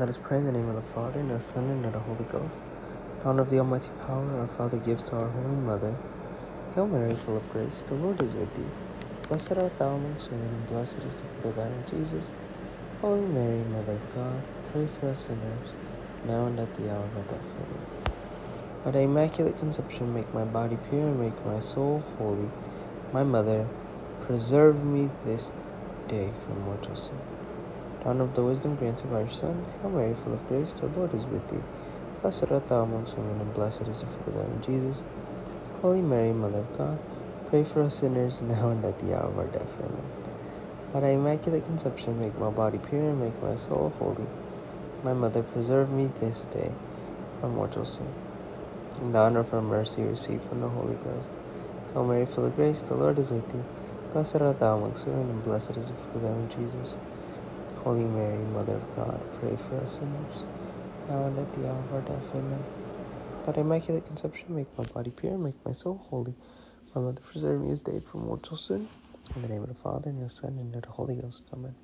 Let us pray in the name of the Father, and of the Son, and of the Holy Ghost. In honor of the almighty power our Father gives to our Holy Mother. Hail Mary, full of grace, the Lord is with thee. Blessed art thou amongst women, and blessed is the fruit of thy womb, Jesus. Holy Mary, Mother of God, pray for us sinners, now and at the hour of our death. Amen. By the Immaculate Conception, make my body pure and make my soul holy. My Mother, preserve me this day from mortal sin. Dawn of the wisdom granted by your Son, Hail Mary, full of grace, the Lord is with thee. Blessed art thou amongst women, and blessed is the fruit of thy womb, Jesus. Holy Mary, Mother of God, pray for us sinners, now and at the hour of our death. Amen. By thy Immaculate Conception, make my body pure and make my soul holy. My Mother, preserve me this day from mortal sin. In the honor of our mercy, receive from the Holy Ghost. Hail Mary, full of grace, the Lord is with thee. Blessed art thou amongst women, and blessed is the fruit of thy womb, Jesus. Holy Mary, Mother of God, pray for us sinners, now and at the hour of our death. Amen. By the Immaculate Conception, make my body pure, make my soul holy. My Mother, preserve me this day from mortal sin. In the name of the Father, and of the Son, and of the Holy Ghost. Amen.